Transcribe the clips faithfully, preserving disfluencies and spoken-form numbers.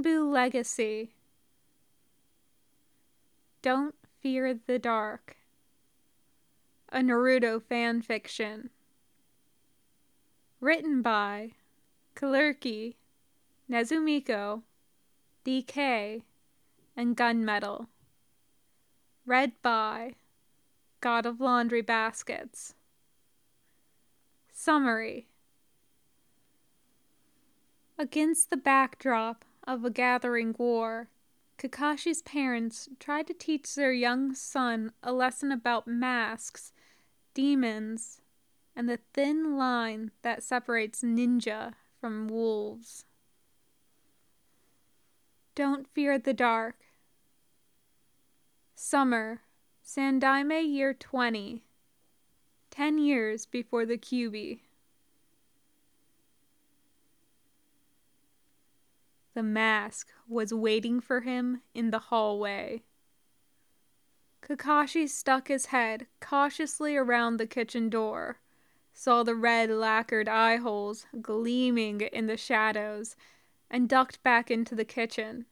Anbu Legacy. Don't Fear the Dark. A Naruto fanfiction. Written by Kilerkki, Nezumiko, D K, and Gunmetal. Read by God of Laundry Baskets. Summary. Against the backdrop of a gathering war, Kakashi's parents try to teach their young son a lesson about masks, demons, and the thin line that separates ninja from wolves. Don't Fear the Dark. Summer, Sandaime Year twenty, ten years before the Kyuubi. The mask was waiting for him in the hallway. Kakashi stuck his head cautiously around the kitchen door, saw the red lacquered eye holes gleaming in the shadows, and ducked back into the kitchen.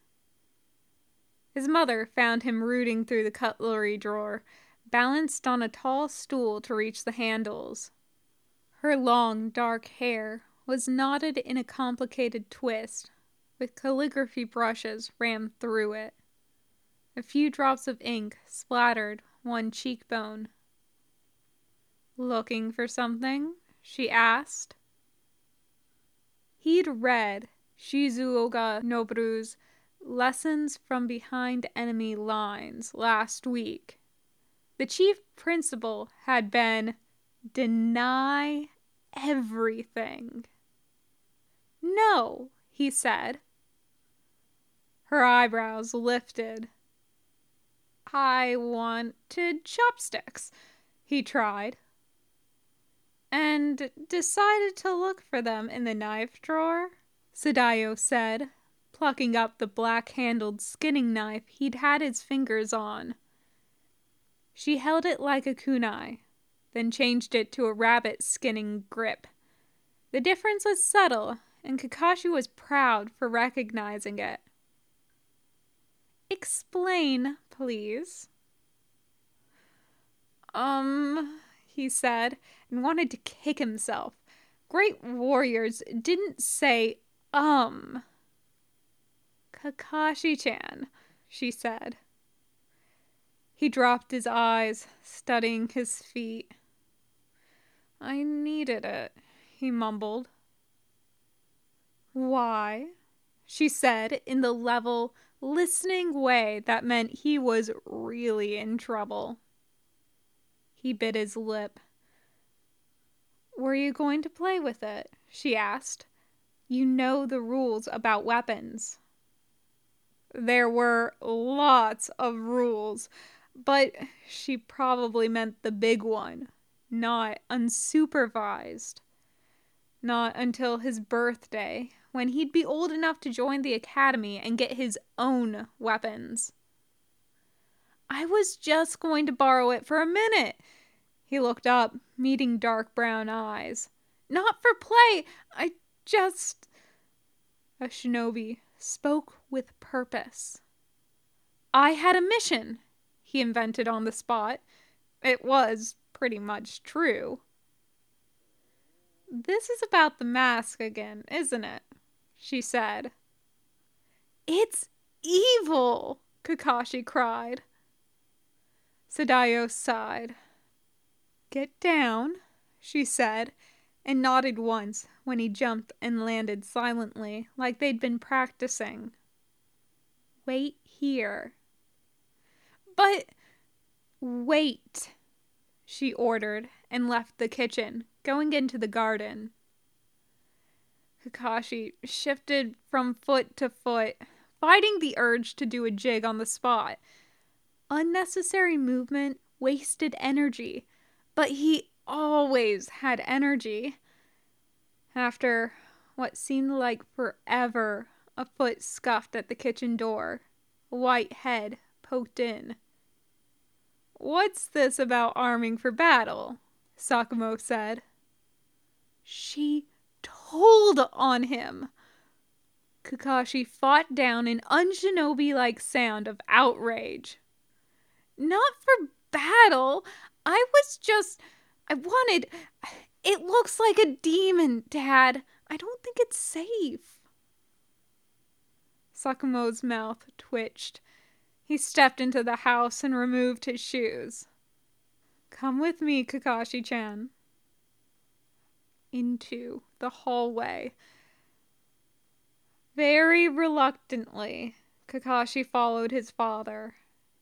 His mother found him rooting through the cutlery drawer, balanced on a tall stool to reach the handles. Her long, dark hair was knotted in a complicated twist, with calligraphy brushes rammed through it. A few drops of ink splattered one cheekbone. "Looking for something?" she asked. He'd read Shizuoka Noburu's Lessons from Behind Enemy Lines last week. The chief principle had been, deny everything. "No," he said. Her eyebrows lifted. "I wanted chopsticks," he tried, "and decided to look for them in the knife drawer," Sadayo said, plucking up the black-handled skinning knife he'd had his fingers on. She held it like a kunai, then changed it to a rabbit-skinning grip. The difference was subtle, and Kakashi was proud for recognizing it. "Explain, please." Um, he said, and wanted to kick himself. Great warriors didn't say, um. "Kakashi-chan," she said. He dropped his eyes, studying his feet. "I needed it," he mumbled. "Why?" she said, in the level, listening way that meant he was really in trouble. He bit his lip. "Were you going to play with it?" she asked. "You know the rules about weapons." There were lots of rules, but she probably meant the big one, not unsupervised. Not until his birthday, when he'd be old enough to join the academy and get his own weapons. "I was just going to borrow it for a minute." He looked up, meeting dark brown eyes. "Not for play, I just..." A shinobi spoke with purpose. "I had a mission," he invented on the spot. It was pretty much true. "This is about the mask again, isn't it?" she said. "It's evil!" Kakashi cried. Sadayo sighed. "Get down," she said, and nodded once when he jumped and landed silently, like they'd been practicing. "Wait here." "But wait," she ordered, and left the kitchen, going into the garden. Kakashi shifted from foot to foot, fighting the urge to do a jig on the spot. Unnecessary movement wasted energy, but he always had energy. After what seemed like forever, a foot scuffed at the kitchen door. A white head poked in. "What's this about arming for battle?" Sakumo said. She told on him. Kakashi fought down an unshinobi-like sound of outrage. Not for battle. I was just... I wanted... It looks like a demon, Dad. I don't think it's safe. Sakumo's mouth twitched. He stepped into the house and removed his shoes. Come with me, Kakashi-chan. Into the hallway. Very reluctantly, Kakashi followed his father,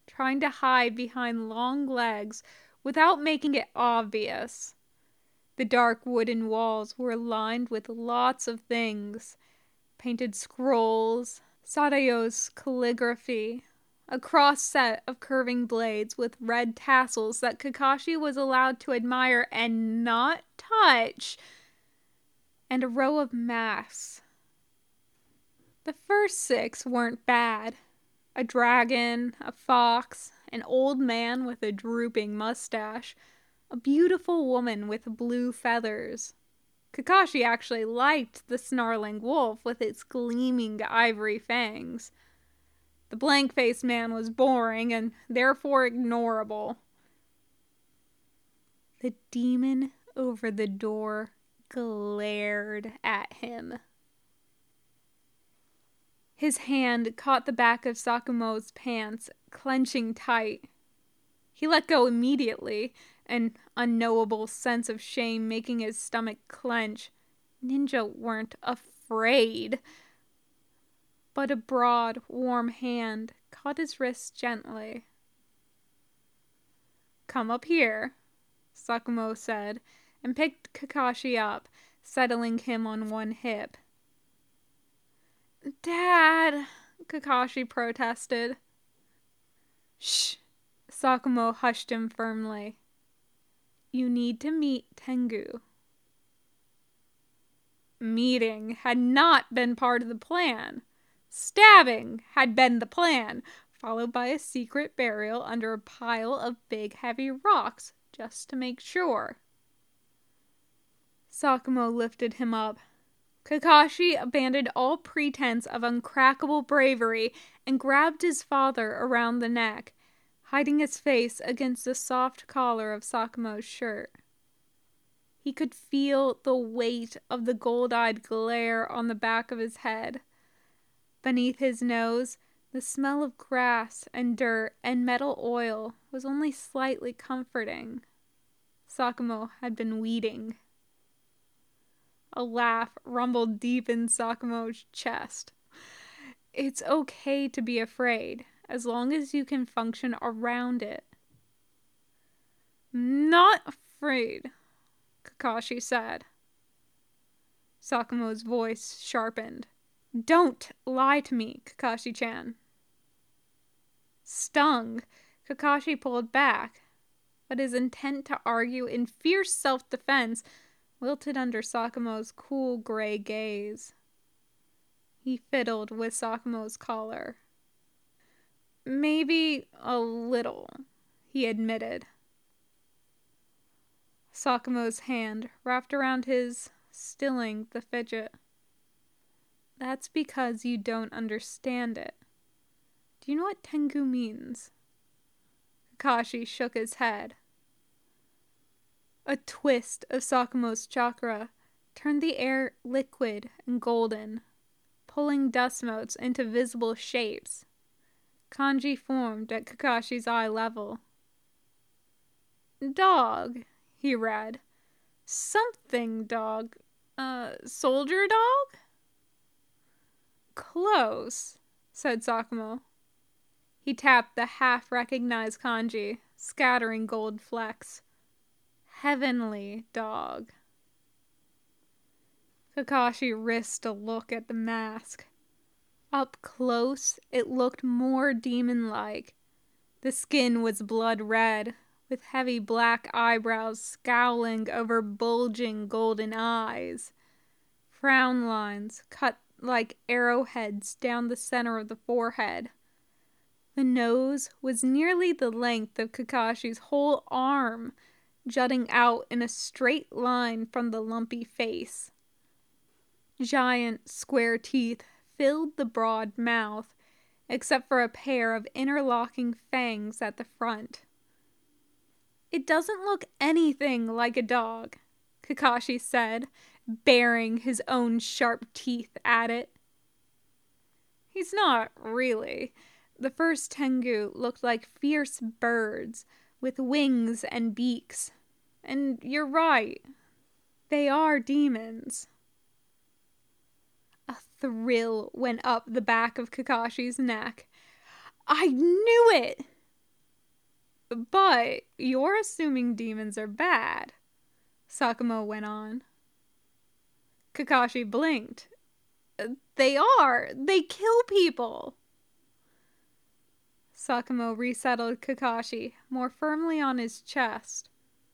trying to hide behind long legs without making it obvious. The dark wooden walls were lined with lots of things, painted scrolls, Sadayo's calligraphy, a cross set of curving blades with red tassels that Kakashi was allowed to admire and not touch, and a row of masks. The first six weren't bad. A dragon, a fox, an old man with a drooping mustache, a beautiful woman with blue feathers. Kakashi actually liked the snarling wolf with its gleaming ivory fangs. The blank-faced man was boring and therefore ignorable. The demon over the door glared at him. His hand caught the back of Sakumo's pants, clenching tight. He let go immediately, an unknowable sense of shame making his stomach clench. Ninja weren't afraid. But a broad, warm hand caught his wrist gently. "Come up here," Sakumo said, and picked Kakashi up, settling him on one hip. "Dad," Kakashi protested. "Shh," Sakumo hushed him firmly. "You need to meet Tengu." Meeting had not been part of the plan. Stabbing had been the plan, followed by a secret burial under a pile of big heavy rocks, just to make sure. Sakumo lifted him up. Kakashi abandoned all pretense of uncrackable bravery and grabbed his father around the neck, hiding his face against the soft collar of Sakumo's shirt. He could feel the weight of the gold-eyed glare on the back of his head. Beneath his nose, the smell of grass and dirt and metal oil was only slightly comforting. Sakumo had been weeding. A laugh rumbled deep in Sakumo's chest. It's okay to be afraid, as long as you can function around it. "Not afraid," Kakashi said. Sakumo's voice sharpened. "Don't lie to me, Kakashi-chan." Stung, Kakashi pulled back, but his intent to argue in fierce self-defense wilted under Sakumo's cool gray gaze. He fiddled with Sakumo's collar. "Maybe a little," he admitted. Sakumo's hand wrapped around his, stilling the fidget. "That's because you don't understand it. Do you know what Tengu means?" Kakashi shook his head. A twist of Sakumo's chakra turned the air liquid and golden, pulling dust motes into visible shapes. Kanji formed at Kakashi's eye level. "Dog," he read. "Something dog. Uh, soldier dog?" "Close," said Sakumo. He tapped the half-recognized kanji, scattering gold flecks. "Heavenly dog." Kakashi risked a look at the mask. Up close, it looked more demon-like. The skin was blood-red, with heavy black eyebrows scowling over bulging golden eyes. Frown lines cut like arrowheads down the center of the forehead. The nose was nearly the length of Kakashi's whole arm, jutting out in a straight line from the lumpy face. Giant square teeth filled the broad mouth, except for a pair of interlocking fangs at the front. "It doesn't look anything like a dog," Kakashi said, baring his own sharp teeth at it. "He's not, really. The first Tengu looked like fierce birds with wings and beaks. And you're right, they are demons." A thrill went up the back of Kakashi's neck. "I knew it!" "But you're assuming demons are bad," Sakumo went on. Kakashi blinked. "They are! They kill people!" Sakumo resettled Kakashi more firmly on his chest,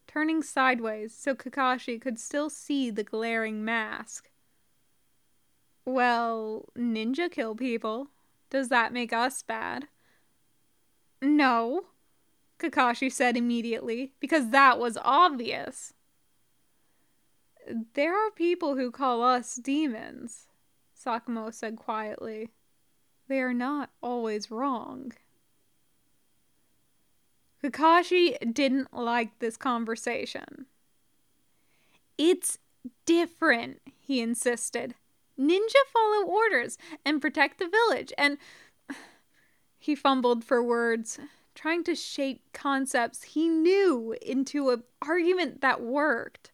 turning sideways so Kakashi could still see the glaring mask. "Well, ninja kill people. Does that make us bad?" "No," Kakashi said immediately, because that was obvious. "There are people who call us demons," Sakumo said quietly. "They are not always wrong." Kakashi didn't like this conversation. "It's different," he insisted. "Ninja follow orders and protect the village and..." He fumbled for words, trying to shape concepts he knew into an argument that worked.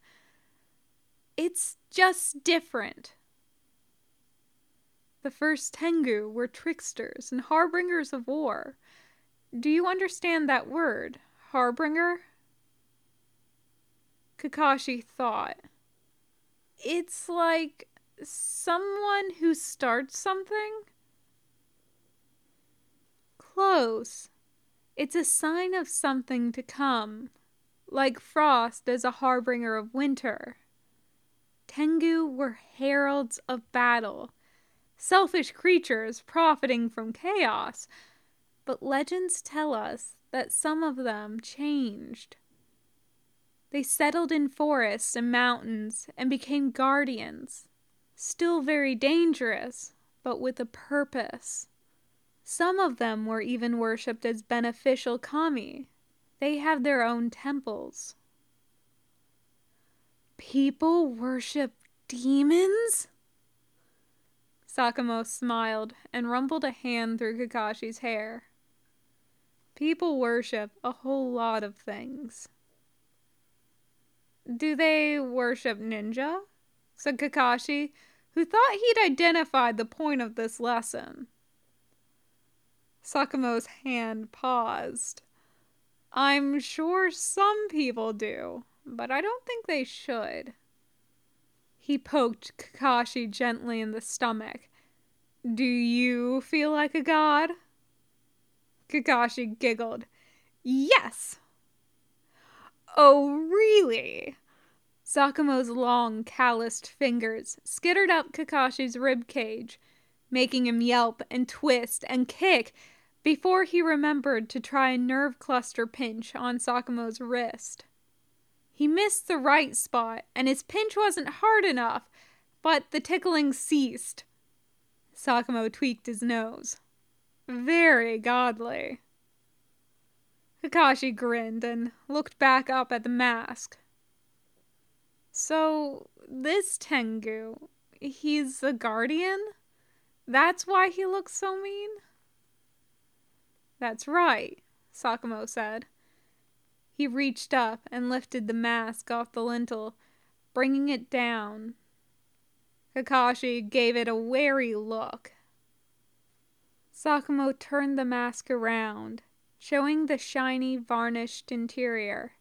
"It's just different. The first Tengu were tricksters and harbingers of war. Do you understand that word, harbinger?" Kakashi thought. "It's like someone who starts something?" "Close. It's a sign of something to come, like frost is a harbinger of winter. Tengu were heralds of battle, selfish creatures profiting from chaos, but legends tell us that some of them changed. They settled in forests and mountains and became guardians, still very dangerous, but with a purpose. Some of them were even worshipped as beneficial kami. They have their own temples." "People worship demons?" Sakumo smiled and rumpled a hand through Kakashi's hair. "People worship a whole lot of things." "Do they worship ninja?" said Kakashi, who thought he'd identified the point of this lesson. Sakumo's hand paused. "I'm sure some people do, but I don't think they should." He poked Kakashi gently in the stomach. "Do you feel like a god?" Kakashi giggled. "Yes!" "Oh, really?" Sakumo's long, calloused fingers skittered up Kakashi's ribcage, making him yelp and twist and kick before he remembered to try a nerve cluster pinch on Sakumo's wrist. He missed the right spot, and his pinch wasn't hard enough, but the tickling ceased. Sakumo tweaked his nose. "Very godly." Kakashi grinned and looked back up at the mask. "So, this Tengu, he's the guardian? That's why he looks so mean?" "That's right," Sakumo said. He reached up and lifted the mask off the lintel, bringing it down. Kakashi gave it a wary look. Sakumo turned the mask around, showing the shiny, varnished interior.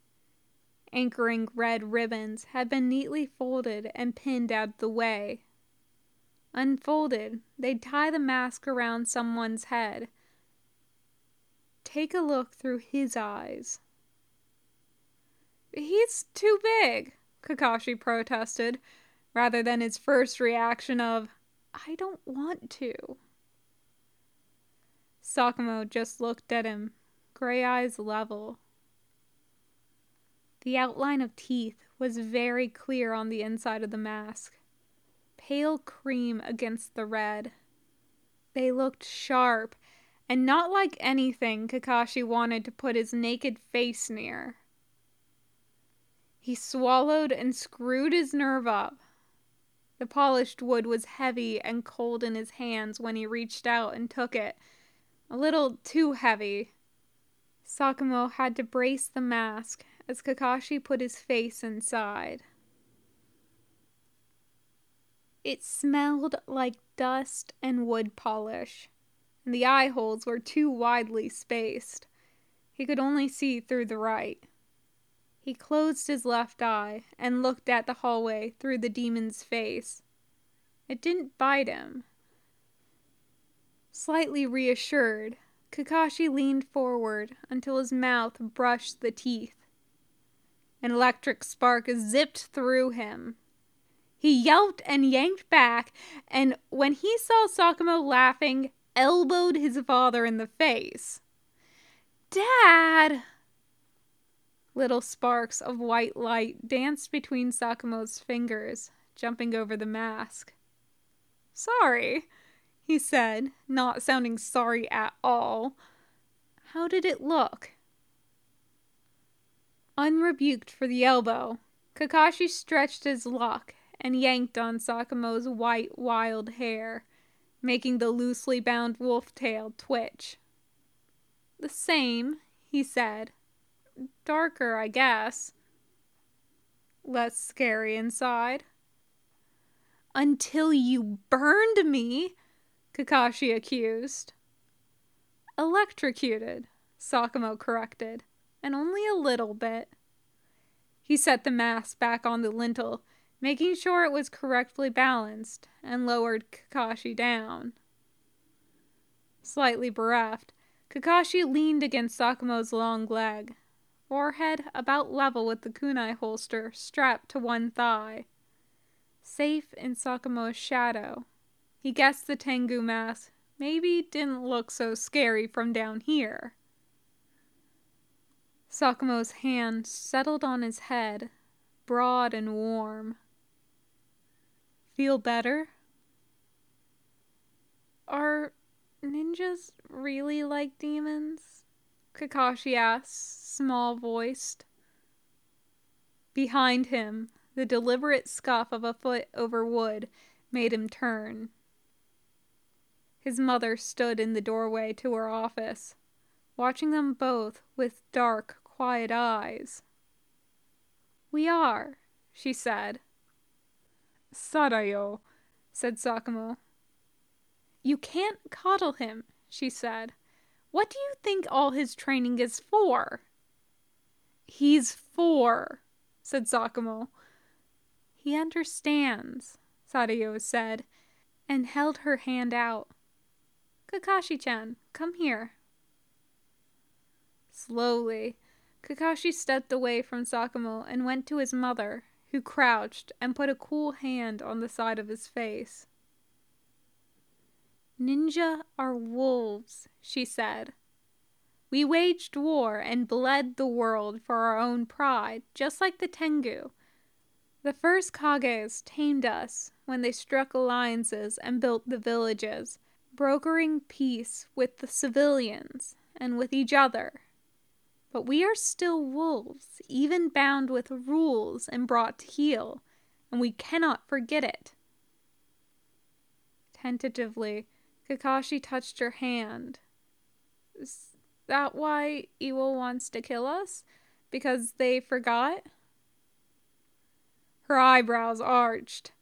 Anchoring red ribbons had been neatly folded and pinned out of the way. Unfolded, they'd tie the mask around someone's head. Take a look through his eyes. "He's too big," Kakashi protested, rather than his first reaction of, "I don't want to." Sakumo just looked at him, gray eyes level. The outline of teeth was very clear on the inside of the mask, pale cream against the red. They looked sharp, and not like anything Kakashi wanted to put his naked face near. He swallowed and screwed his nerve up. The polished wood was heavy and cold in his hands when he reached out and took it. A little too heavy. Sakumo had to brace the mask as Kakashi put his face inside. It smelled like dust and wood polish, and the eye holes were too widely spaced. He could only see through the right. He closed his left eye and looked at the hallway through the demon's face. It didn't bite him. Slightly reassured, Kakashi leaned forward until his mouth brushed the teeth. An electric spark zipped through him. He yelped and yanked back, and when he saw Sakumo laughing, elbowed his father in the face. "Dad!" Little sparks of white light danced between Sakumo's fingers, jumping over the mask. "Sorry," he said, not sounding sorry at all. How did it look? Unrebuked for the elbow, Kakashi stretched his luck and yanked on Sakumo's white, wild hair, making the loosely bound wolf tail twitch. "The same," he said. "Darker, I guess. Less scary inside." "Until you burned me," Kakashi accused. "Electrocuted," Sakumo corrected, "and only a little bit." He set the mask back on the lintel, making sure it was correctly balanced, and lowered Kakashi down. Slightly bereft, Kakashi leaned against Sakumo's long leg, forehead about level with the kunai holster strapped to one thigh. Safe in Sakumo's shadow, he guessed the Tengu mask maybe didn't look so scary from down here. Sakumo's hand settled on his head, broad and warm. "Feel better?" "Are ninjas really like demons?" Kakashi asked, small-voiced. Behind him, the deliberate scuff of a foot over wood made him turn. His mother stood in the doorway to her office, watching them both with dark, quiet eyes. "We are," she said. "Sadayo," said Sakumo. "You can't coddle him," she said. "What do you think all his training is for?" "He's four," said Sakumo. "He understands," Sadayo said, and held her hand out. "Kakashi-chan, come here." Slowly, Kakashi stepped away from Sakumo and went to his mother, who crouched and put a cool hand on the side of his face. "Ninja are wolves," she said. "We waged war and bled the world for our own pride, just like the Tengu. The first Kages tamed us when they struck alliances and built the villages, brokering peace with the civilians and with each other. But we are still wolves, even bound with rules and brought to heel, and we cannot forget it." Tentatively, Kakashi touched her hand. "Is that why Iwa wants to kill us? Because they forgot?" Her eyebrows arched.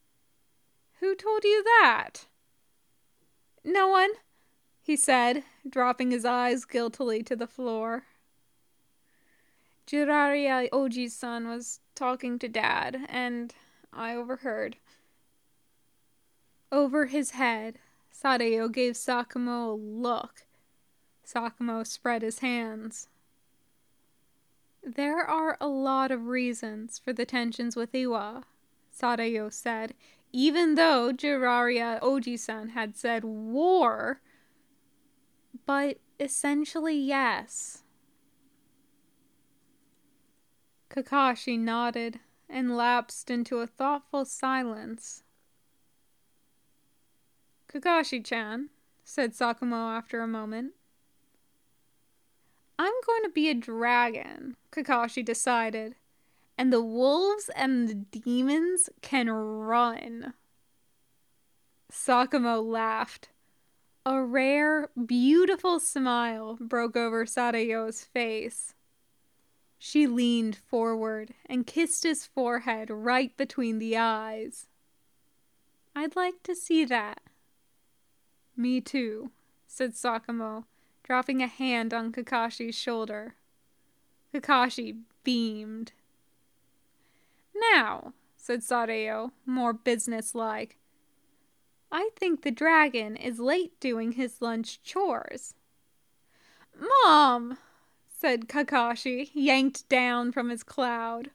"Who told you that?" "No one," he said, dropping his eyes guiltily to the floor. "Jiraiya Oji-san was talking to Dad, and I overheard." Over his head, Sadayo gave Sakumo a look. Sakumo spread his hands. "There are a lot of reasons for the tensions with Iwa," Sadayo said, "even though Jiraiya Oji-san had said war. But essentially, yes." Kakashi nodded and lapsed into a thoughtful silence. "Kakashi-chan," said Sakumo after a moment. I'm going to be a dragon, Kakashi decided, and the wolves and the demons can run. Sakumo laughed. A rare, beautiful smile broke over Sadayo's face. She leaned forward and kissed his forehead right between the eyes. I'd like to see that. Me too, said Sakumo, dropping a hand on Kakashi's shoulder. Kakashi beamed. Now, said Sadayo, more businesslike, I think the dragon is late doing his lunch chores. Mom, said Kakashi, yanked down from his cloud.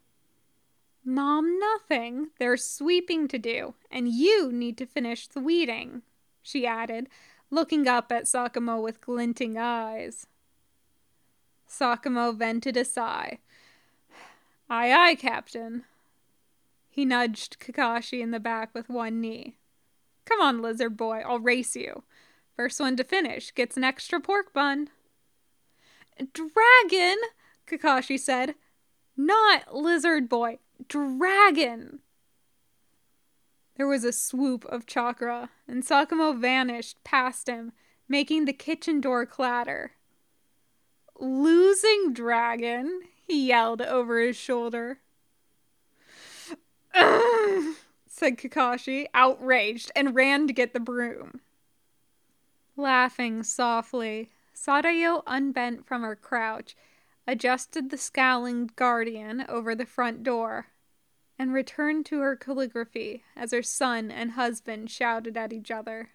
Mom, nothing. There's sweeping to do, and you need to finish the weeding, she added, looking up at Sakumo with glinting eyes. Sakumo vented a sigh. Aye, aye, Captain. He nudged Kakashi in the back with one knee. Come on, lizard boy, I'll race you. First one to finish gets an extra pork bun. Dragon, Kakashi said. Not lizard boy, dragon. There was a swoop of chakra, and Sakumo vanished past him, making the kitchen door clatter. Losing dragon, he yelled over his shoulder. Ugh! Said Kakashi, outraged, and ran to get the broom. Laughing softly, Sadayo unbent from her crouch, adjusted the scowling guardian over the front door, and returned to her calligraphy as her son and husband shouted at each other.